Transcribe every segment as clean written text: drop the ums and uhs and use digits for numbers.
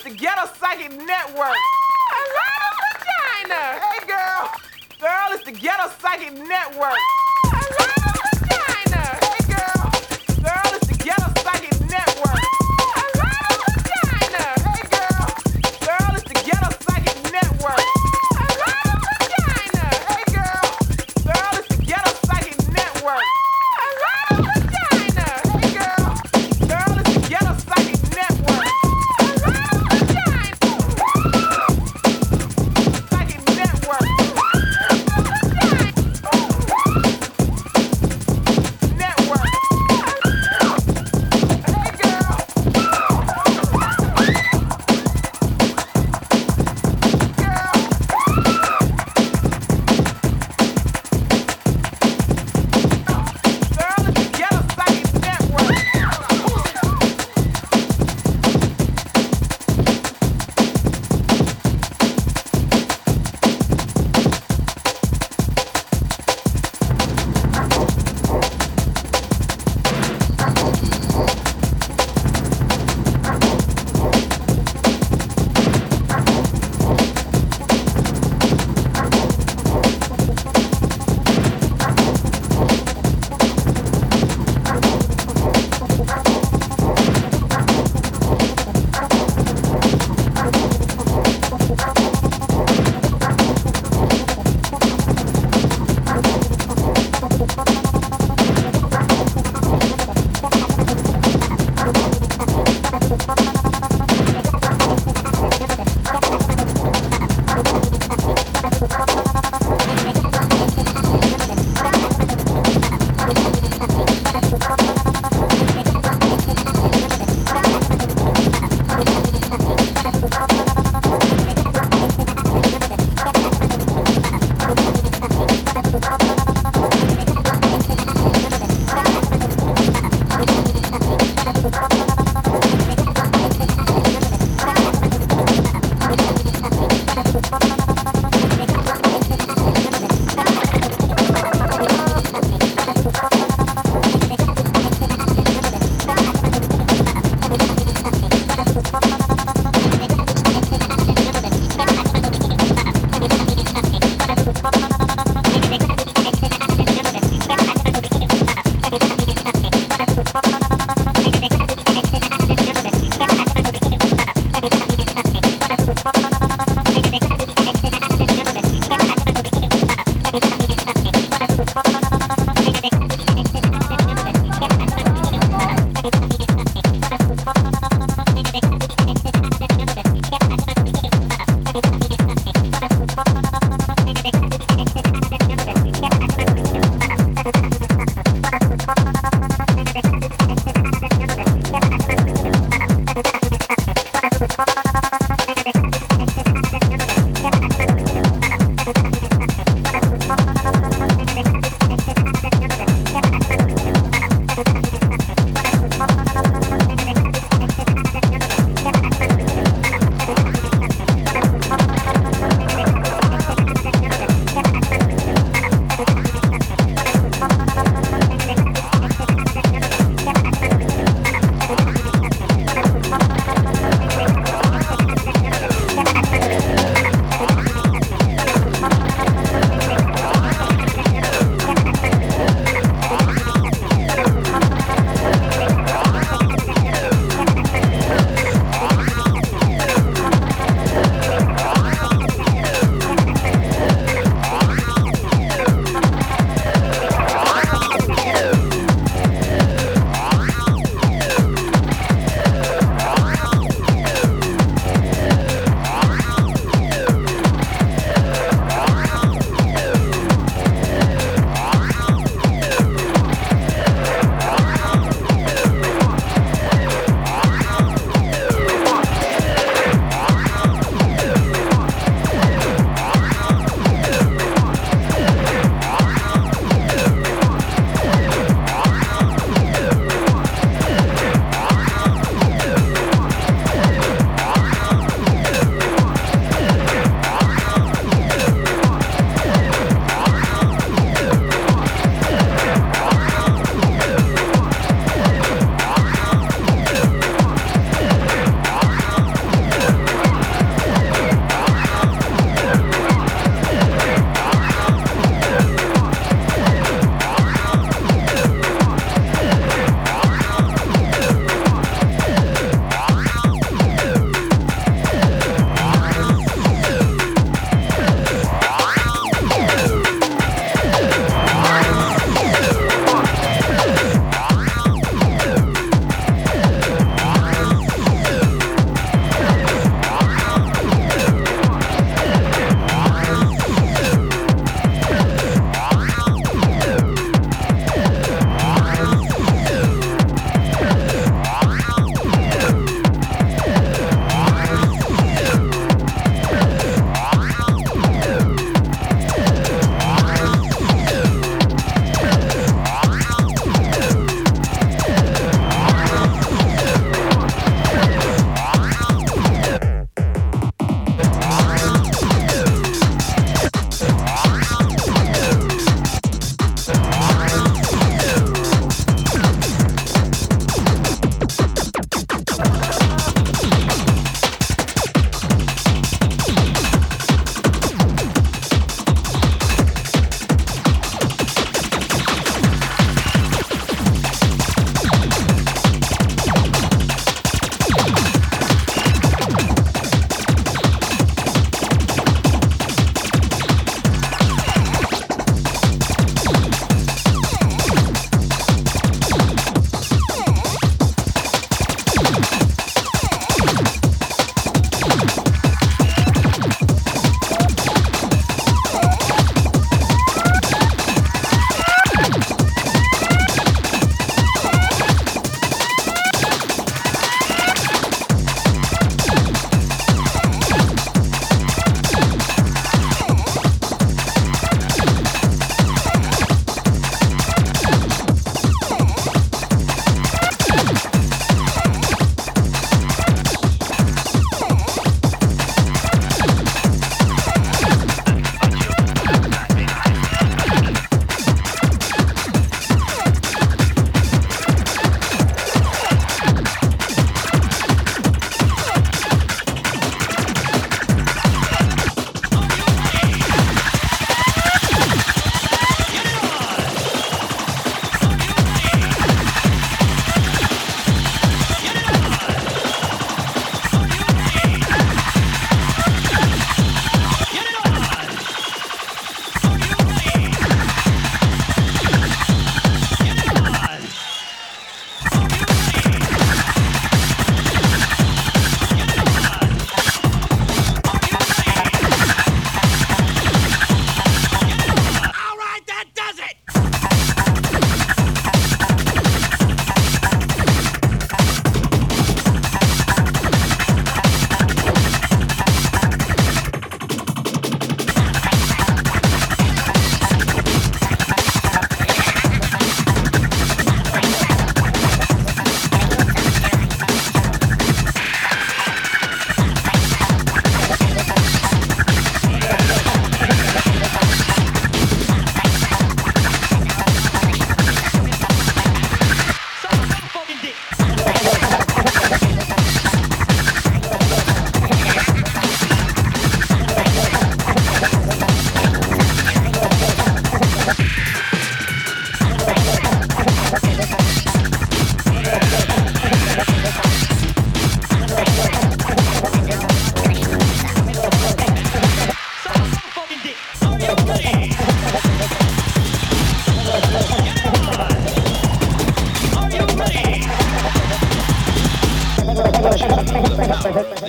It's the Ghetto Psychic Network. Ah, I love a vagina. Hey, girl. Girl, it's the Ghetto Psychic Network. Ah, I love a vagina. Hey, girl. Girl, it's the Ghetto Psychic Network. Ah, I love a vagina. Hey, girl. Girl, it's the Ghetto Psychic Network. Ah, I love a vagina. Hey, girl. Girl, it's the Ghetto Psychic Network. Ah, I love a vagina. Hey, girl. Girl, it's the Ghetto Psychic Network.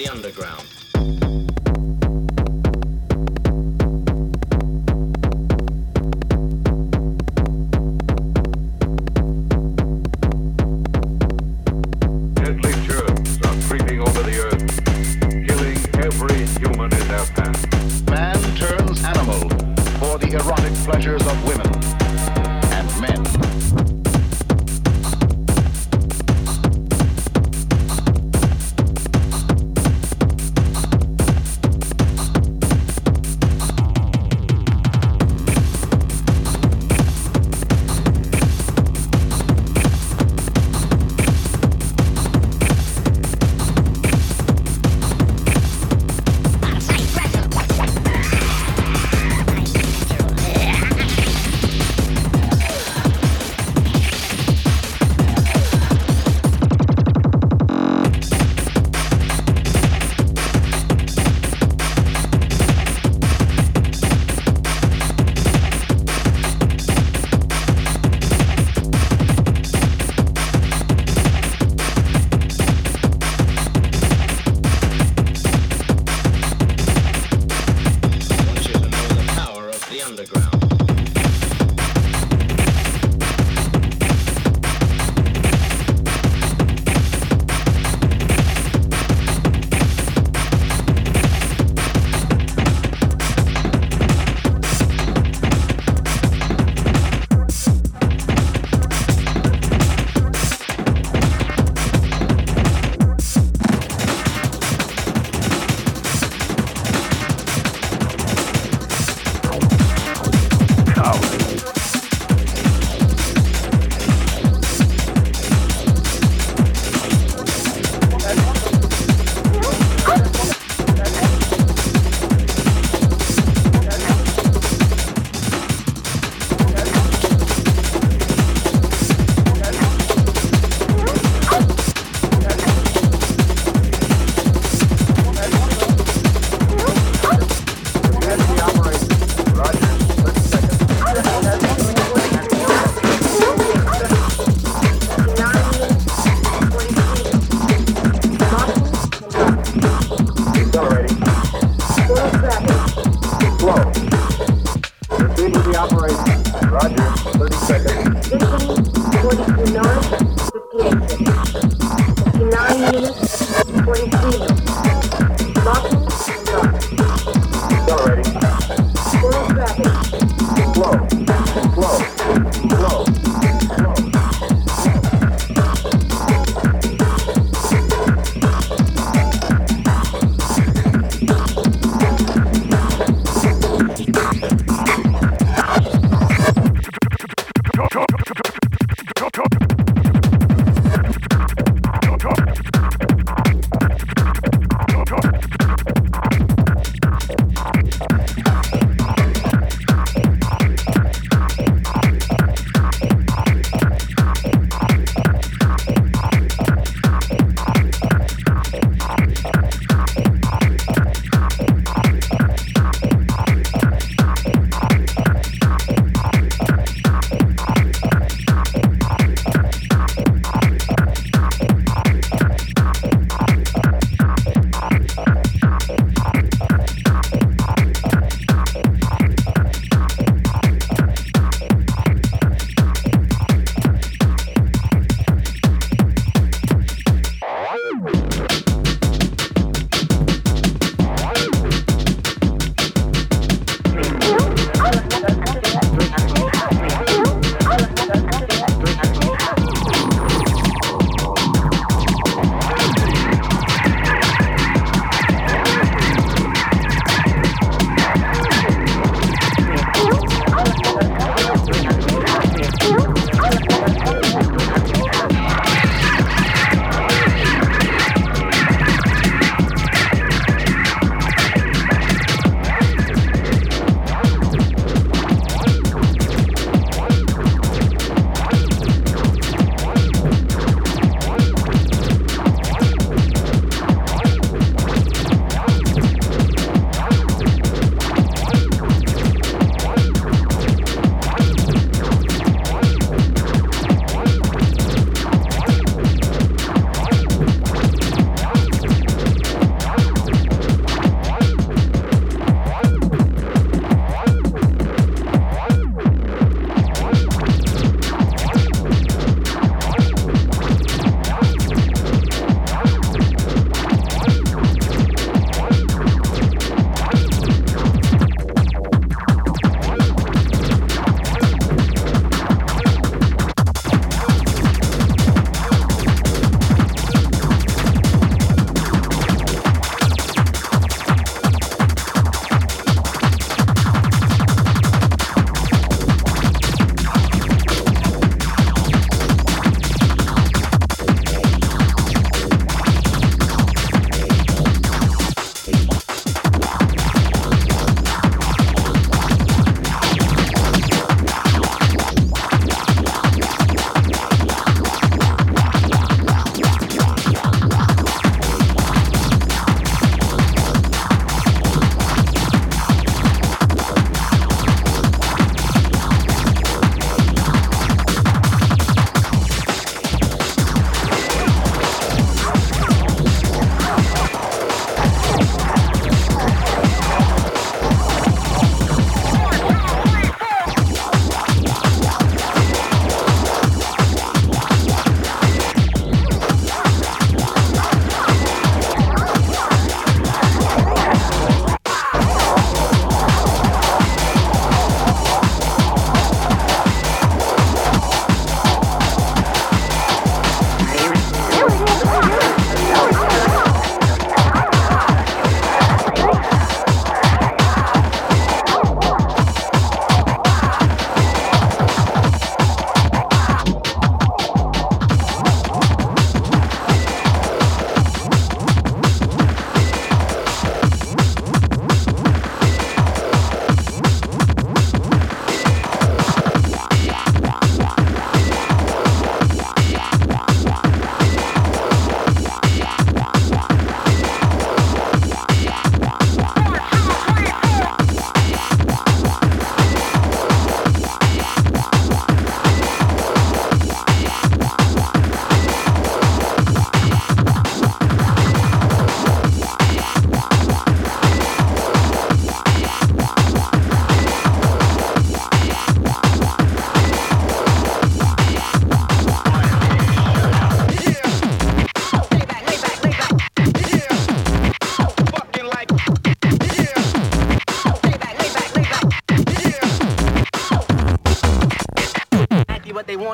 underground. Deadly germs are creeping over the earth, killing every human in their path. Man turns animal for the erotic pleasures of women and men.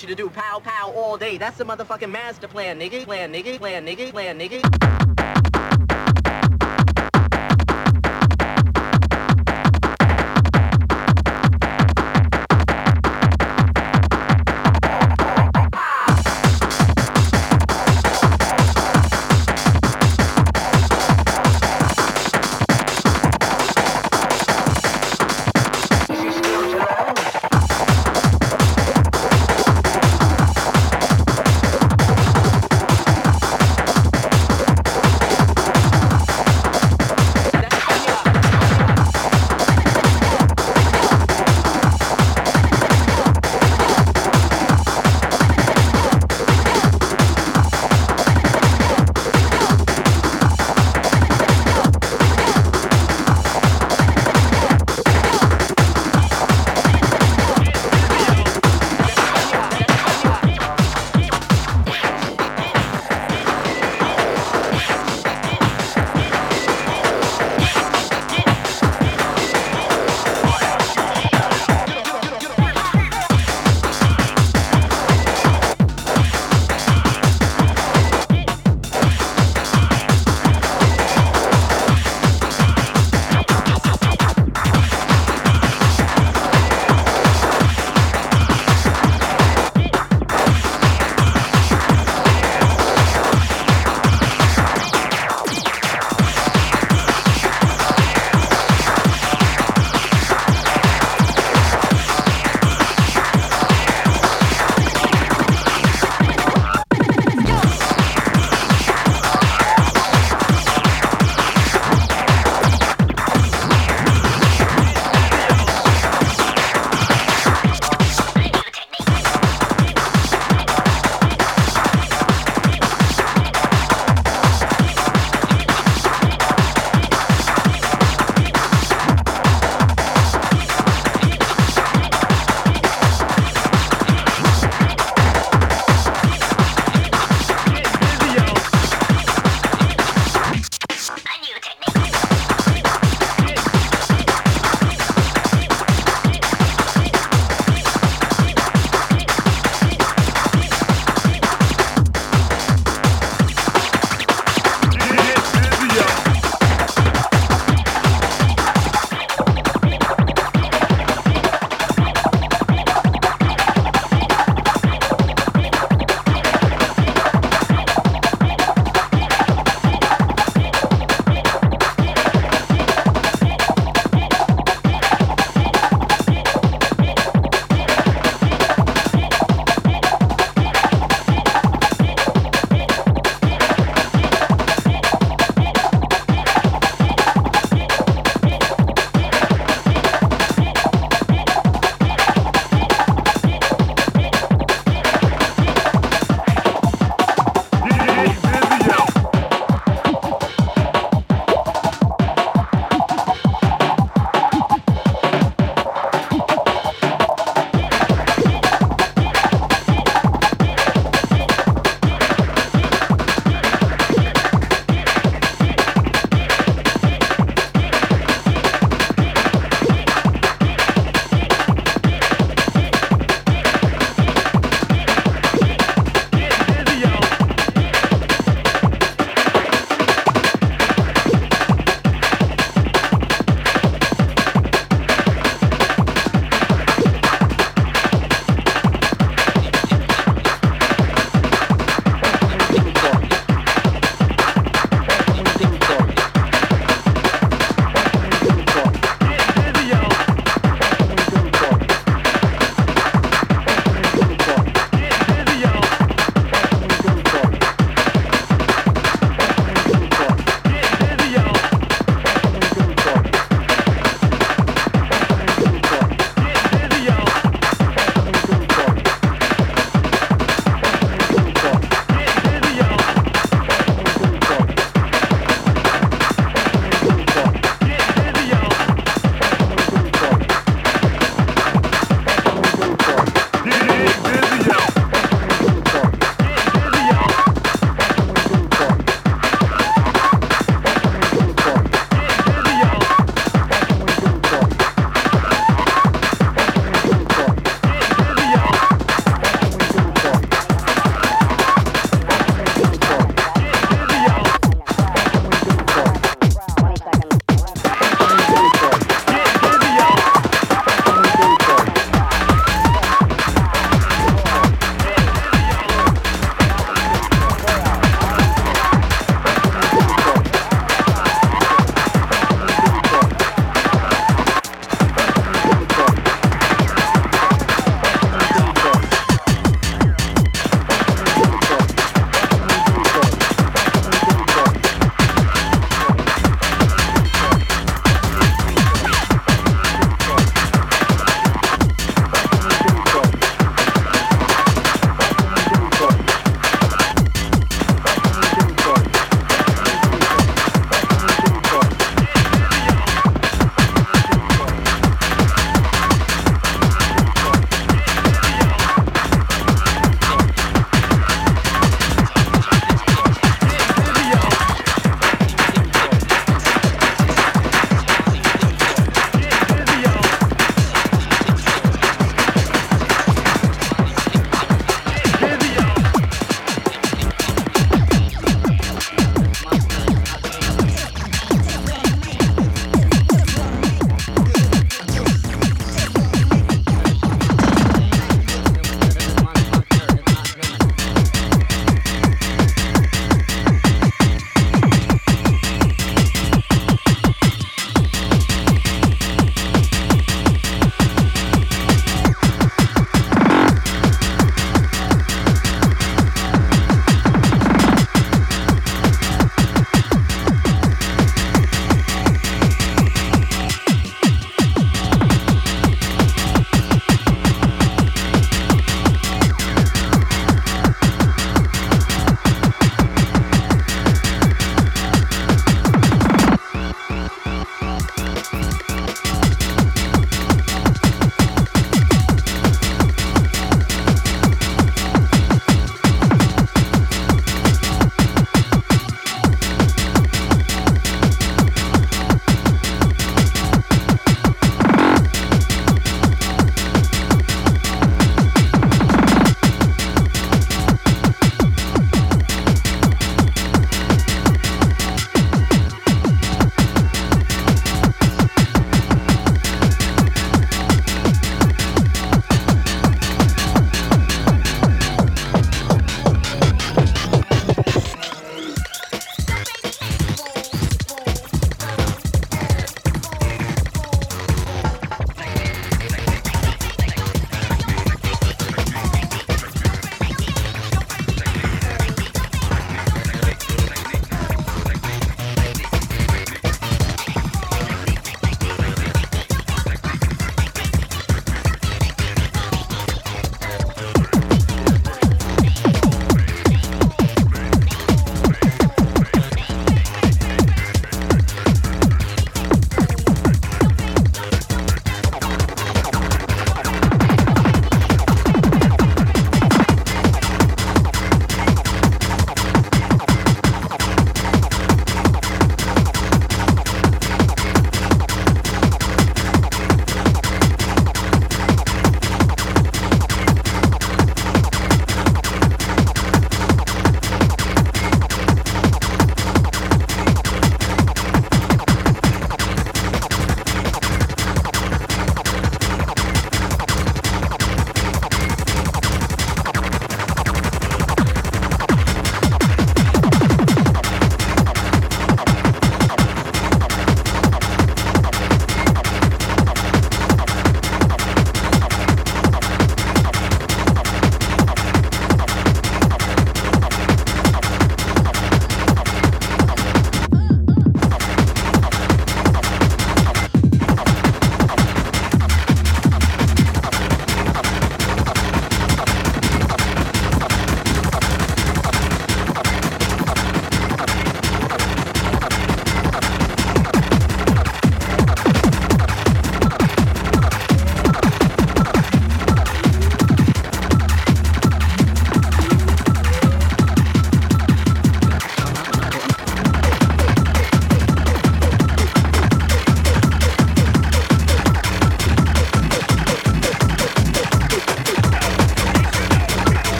want you to do pow pow all day. That's the motherfucking master plan, nigga. Plan, nigga. Plan, nigga. Plan, nigga.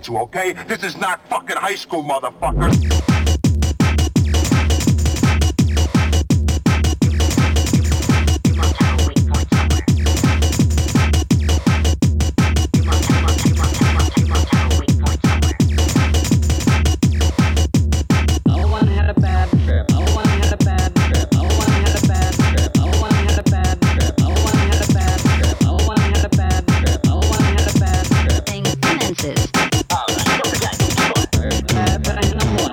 talking to, okay? This is not fucking high school, motherfucker. But I know what.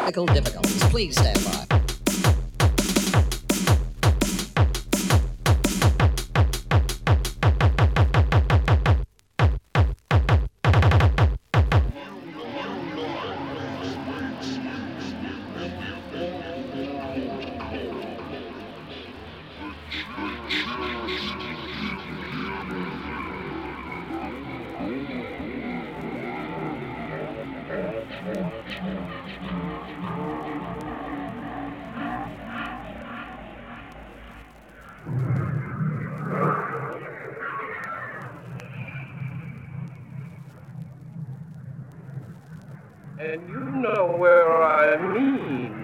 technical difficulties. Please stand by. And you know where I mean.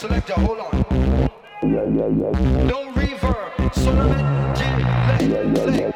selector, hold on. No reverb, solamente G,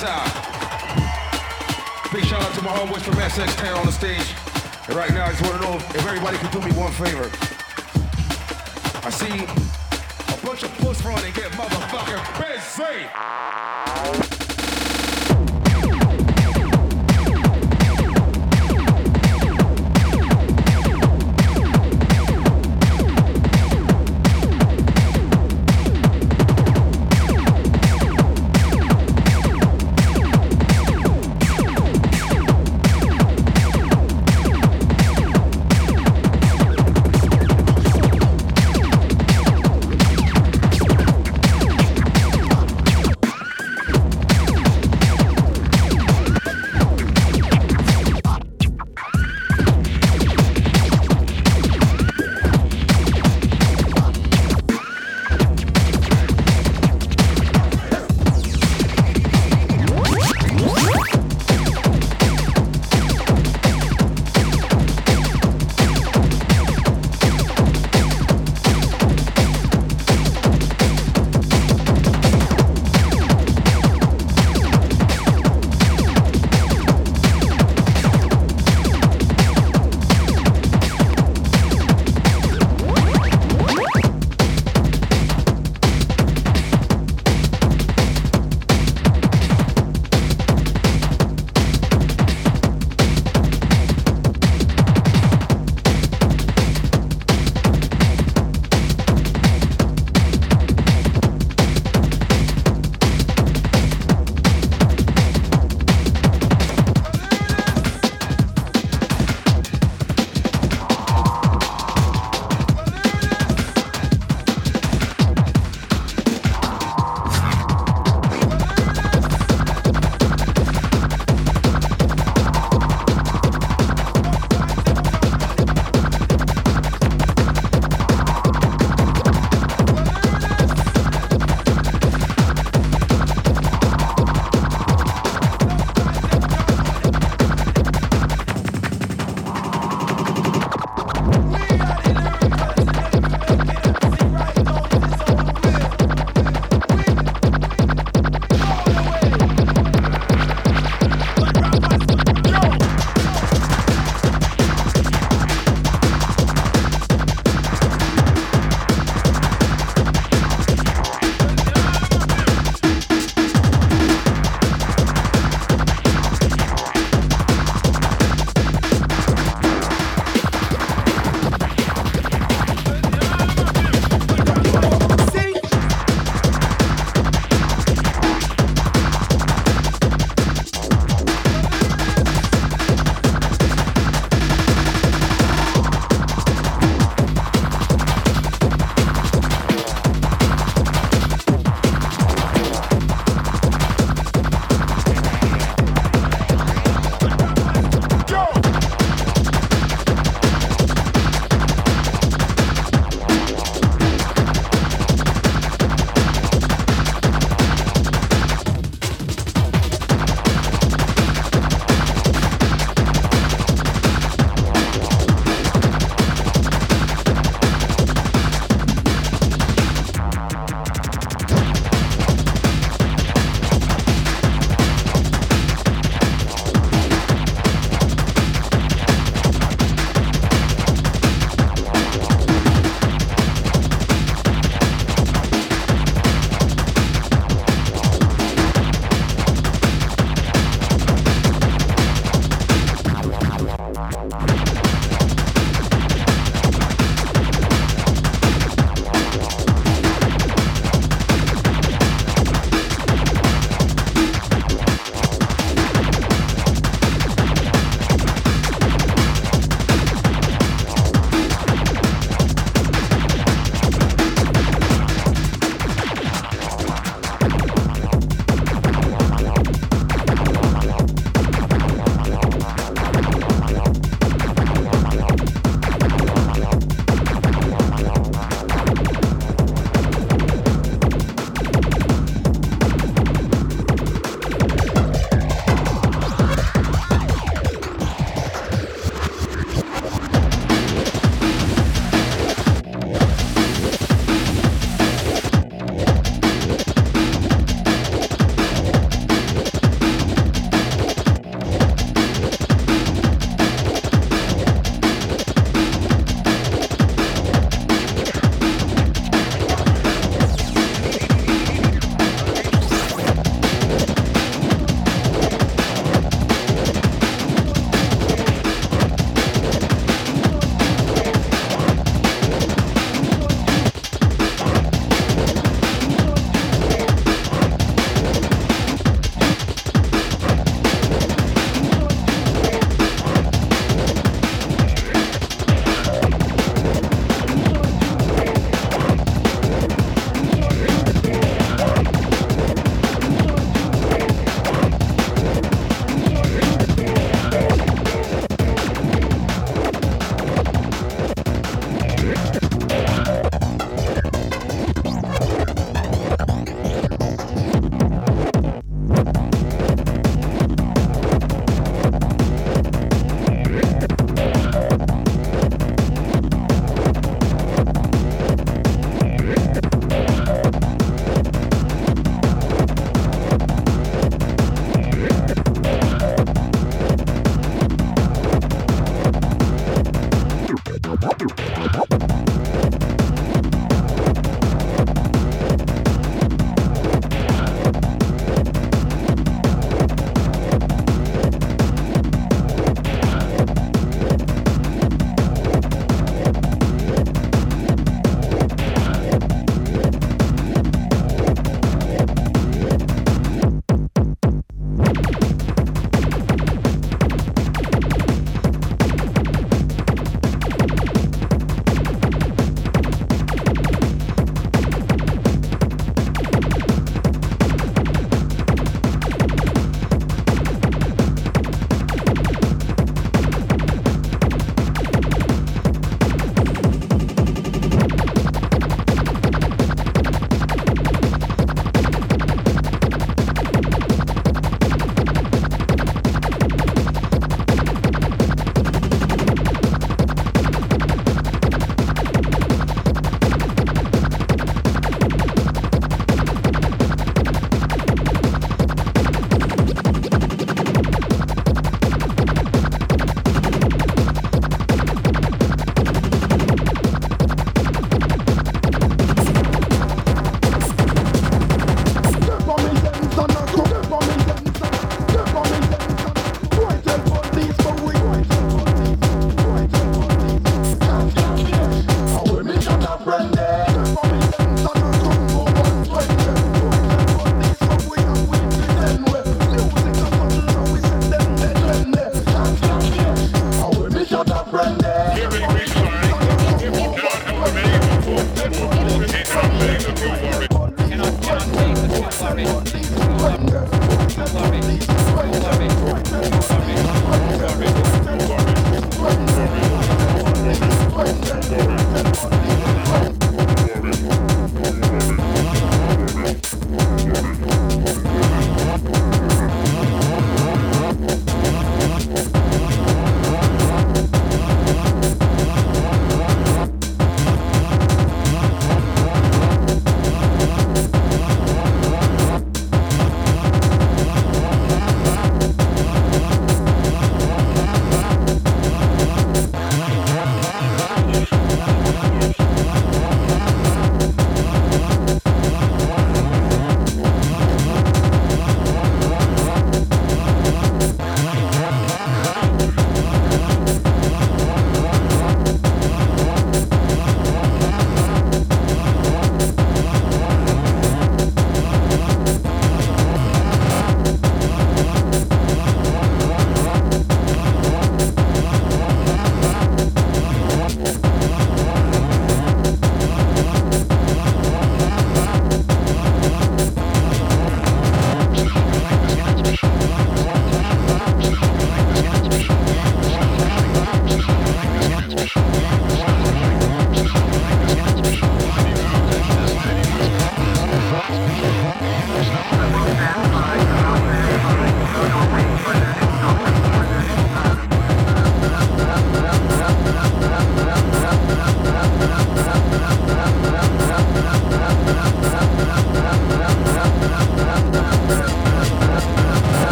South. Big shout out to my homeboys from SX10 on the stage. And right now I just want to know if everybody could do me one favor. I see a bunch of puss run and get motherfucking busy.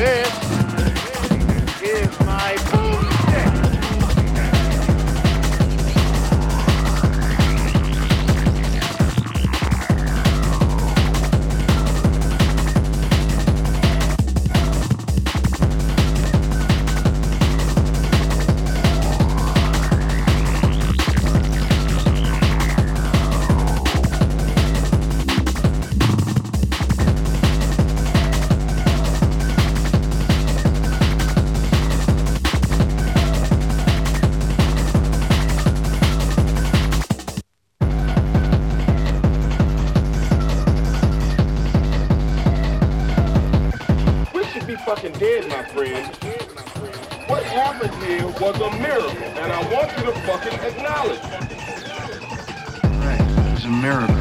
This is my dead, my friend. What happened here was a miracle, and I want you to fucking acknowledge it. Right, it was a miracle.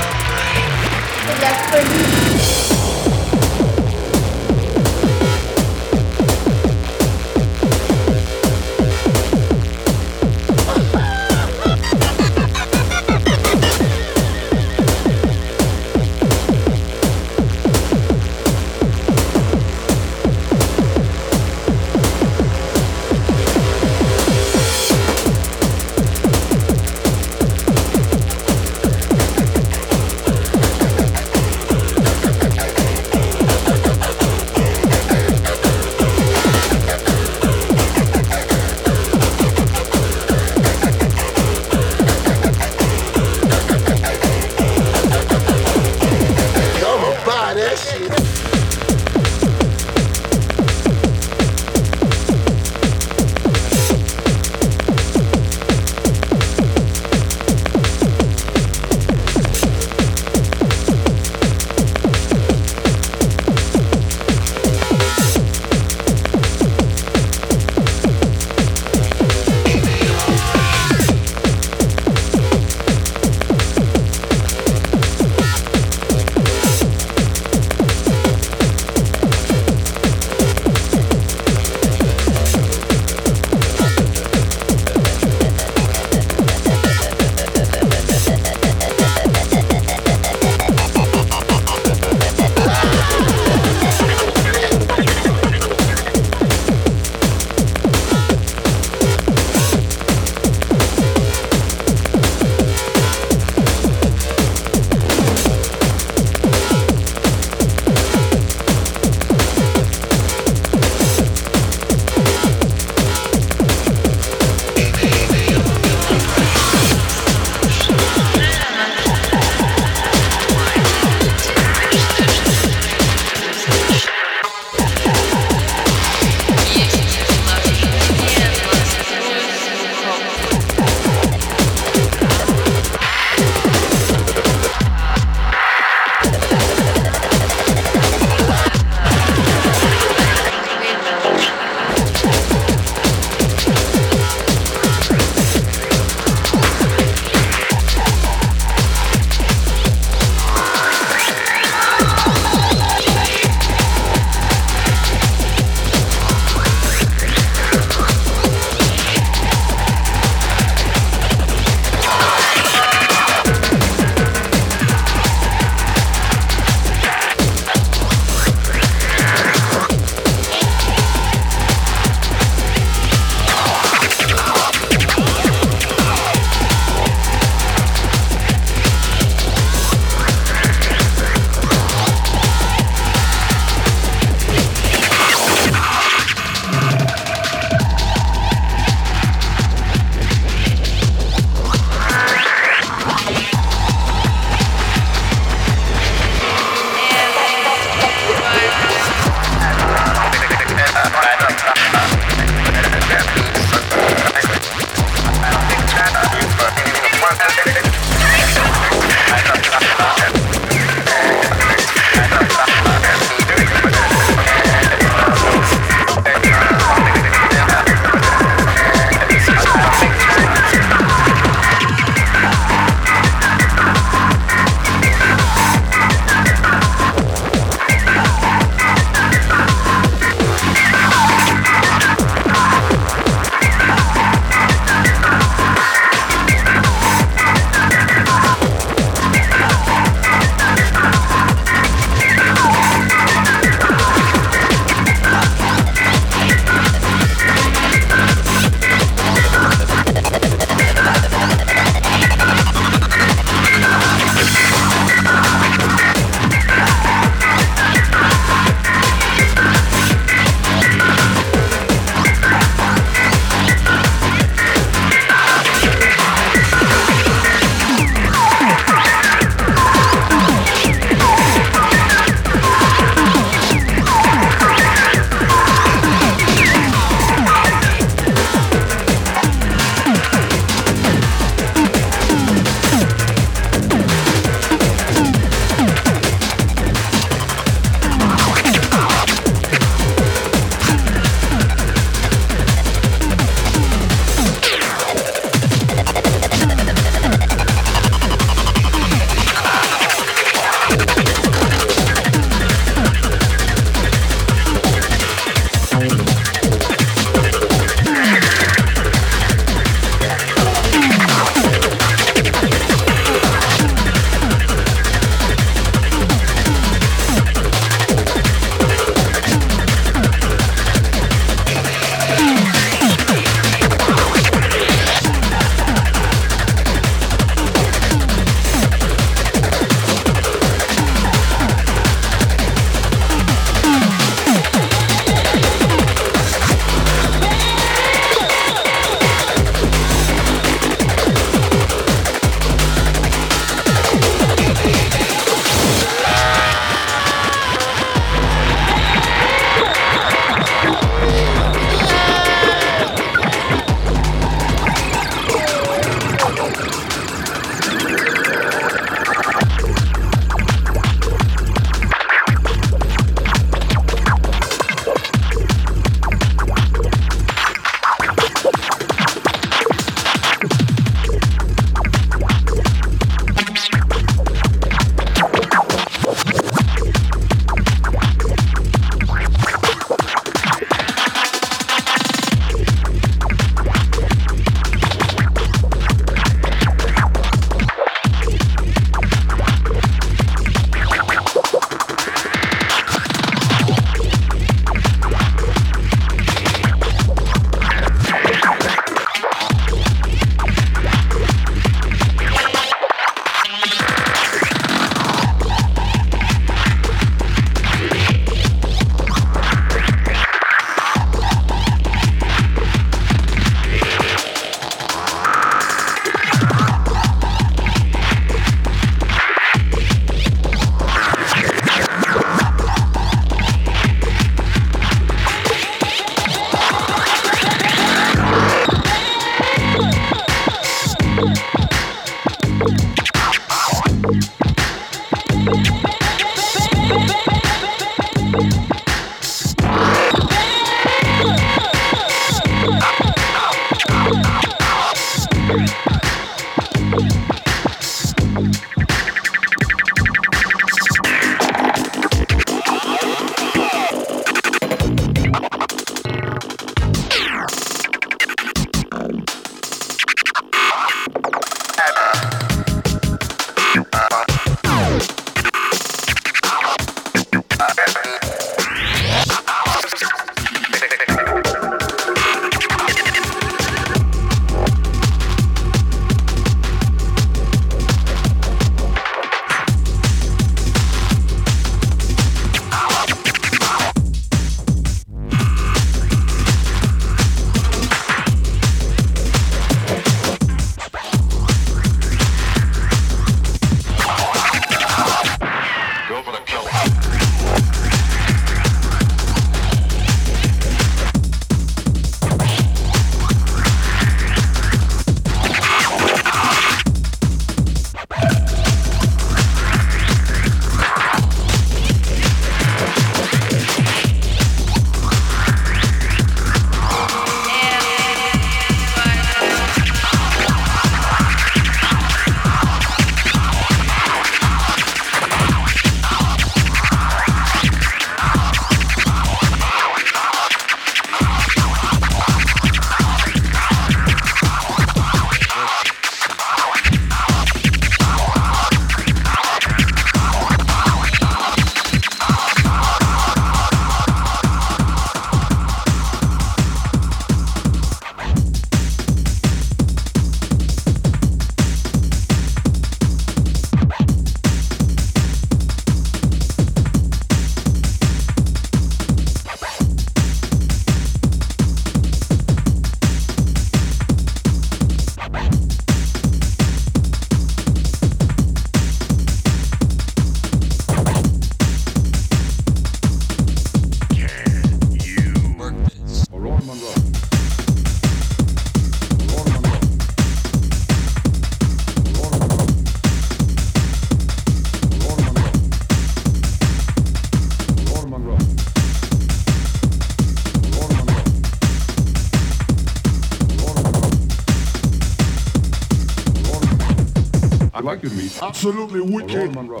I'd like you to meet absolutely wicked Monroe.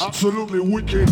Absolutely wicked.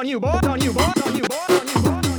on you, boys on you, boys on you, boys on you, boys on you.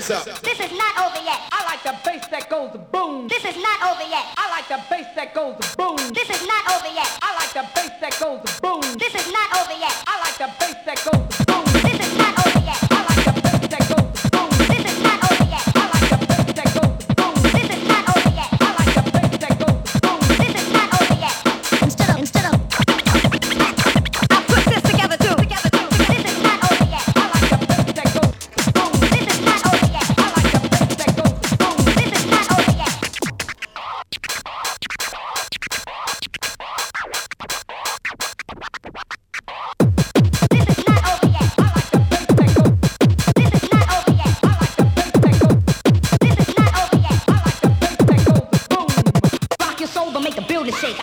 this up. This is not over yet. I like the bass that goes boom. This is not over yet. I like the bass that goes boom. This is not over yet. I like the bass that goes boom. This is not over yet. I like the bass that goes boom. This is not over yet. I like the bass that goes boom. This is not over yet. I like the bass that goes boom. This is not over yet. I like the bass that goes boom. This is not over yet. Instead of I put this together too. This is not over yet. I like the bass that goes boom. This is not over yet. I like the bass that goes boom. This is not over yet. Let's go.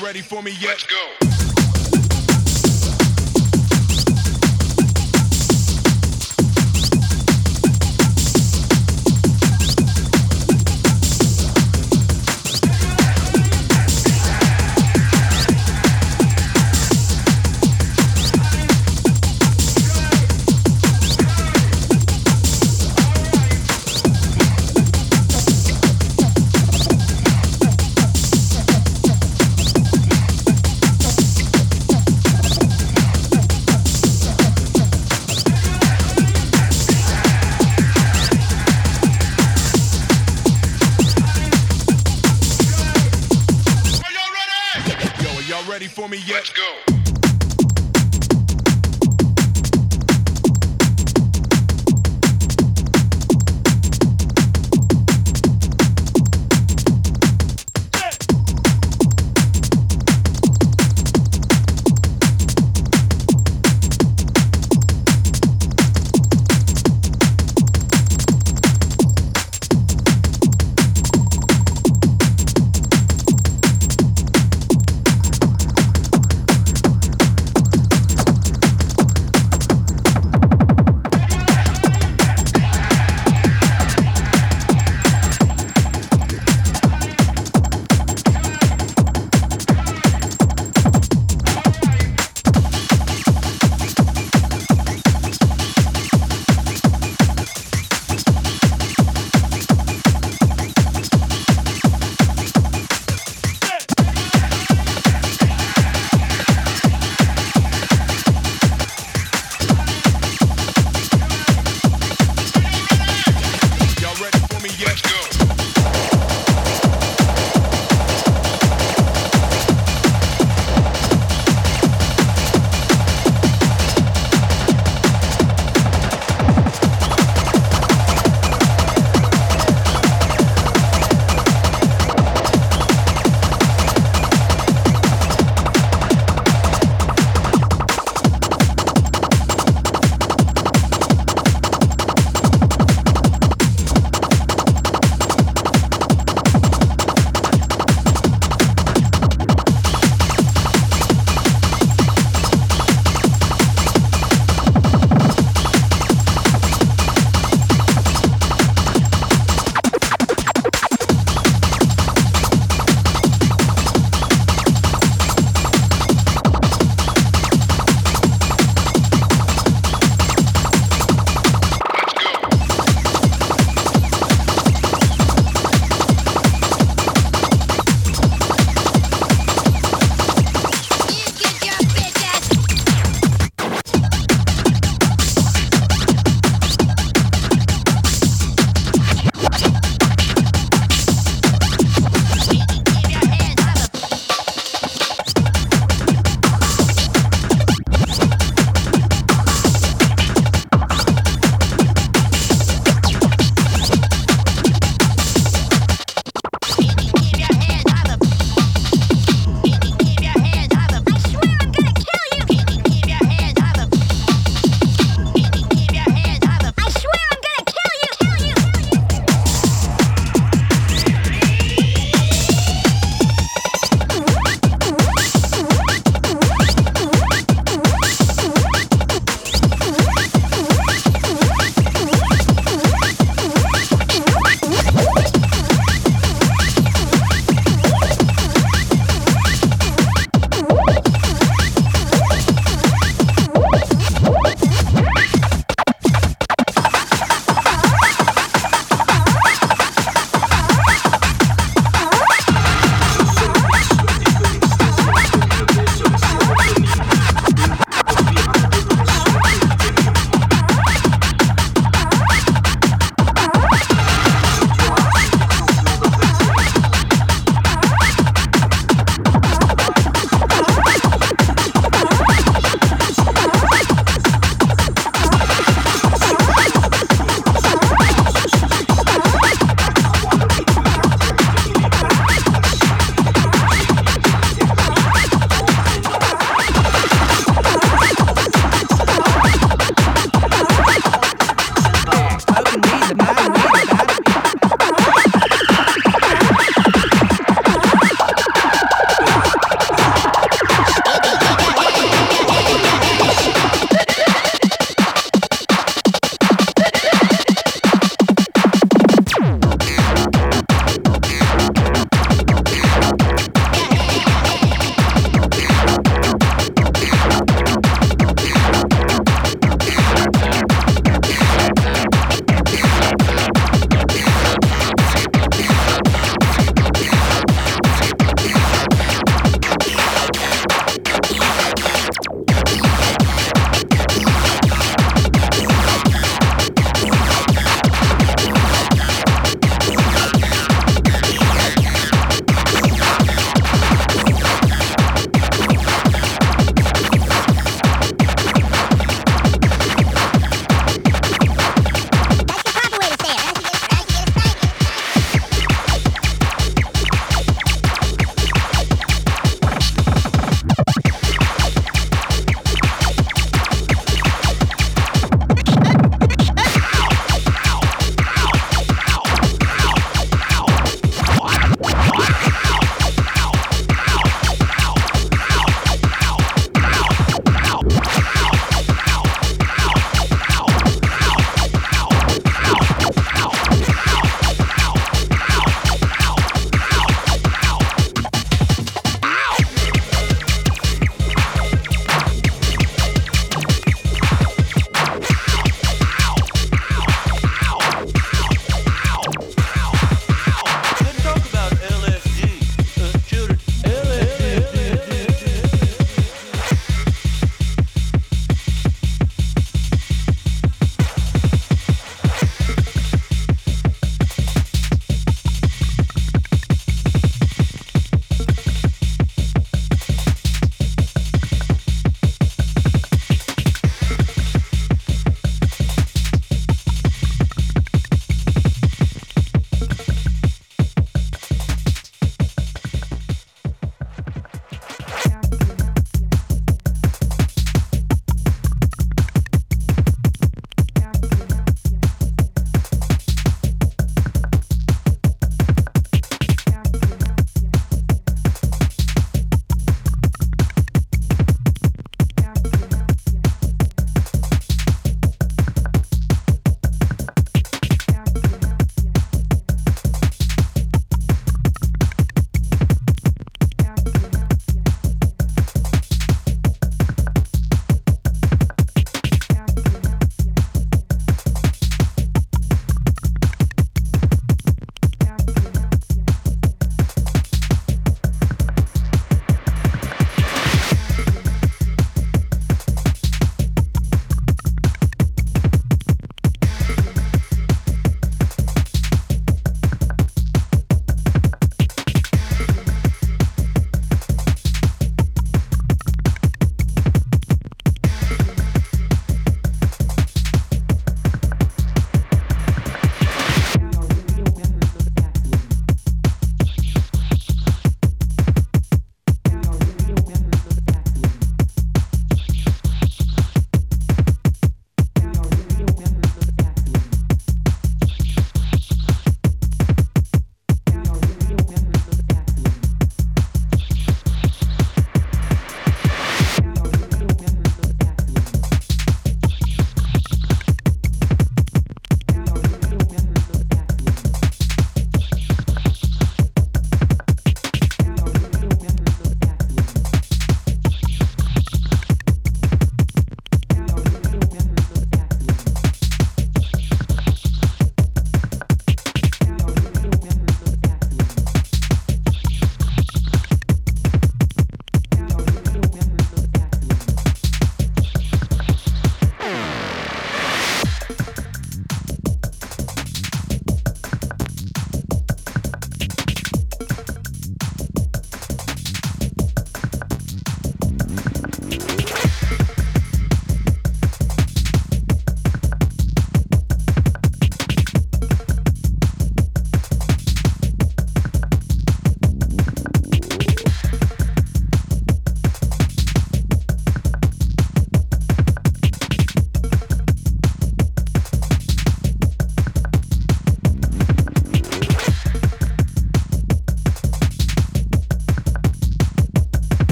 Ready for me yet? Let's go.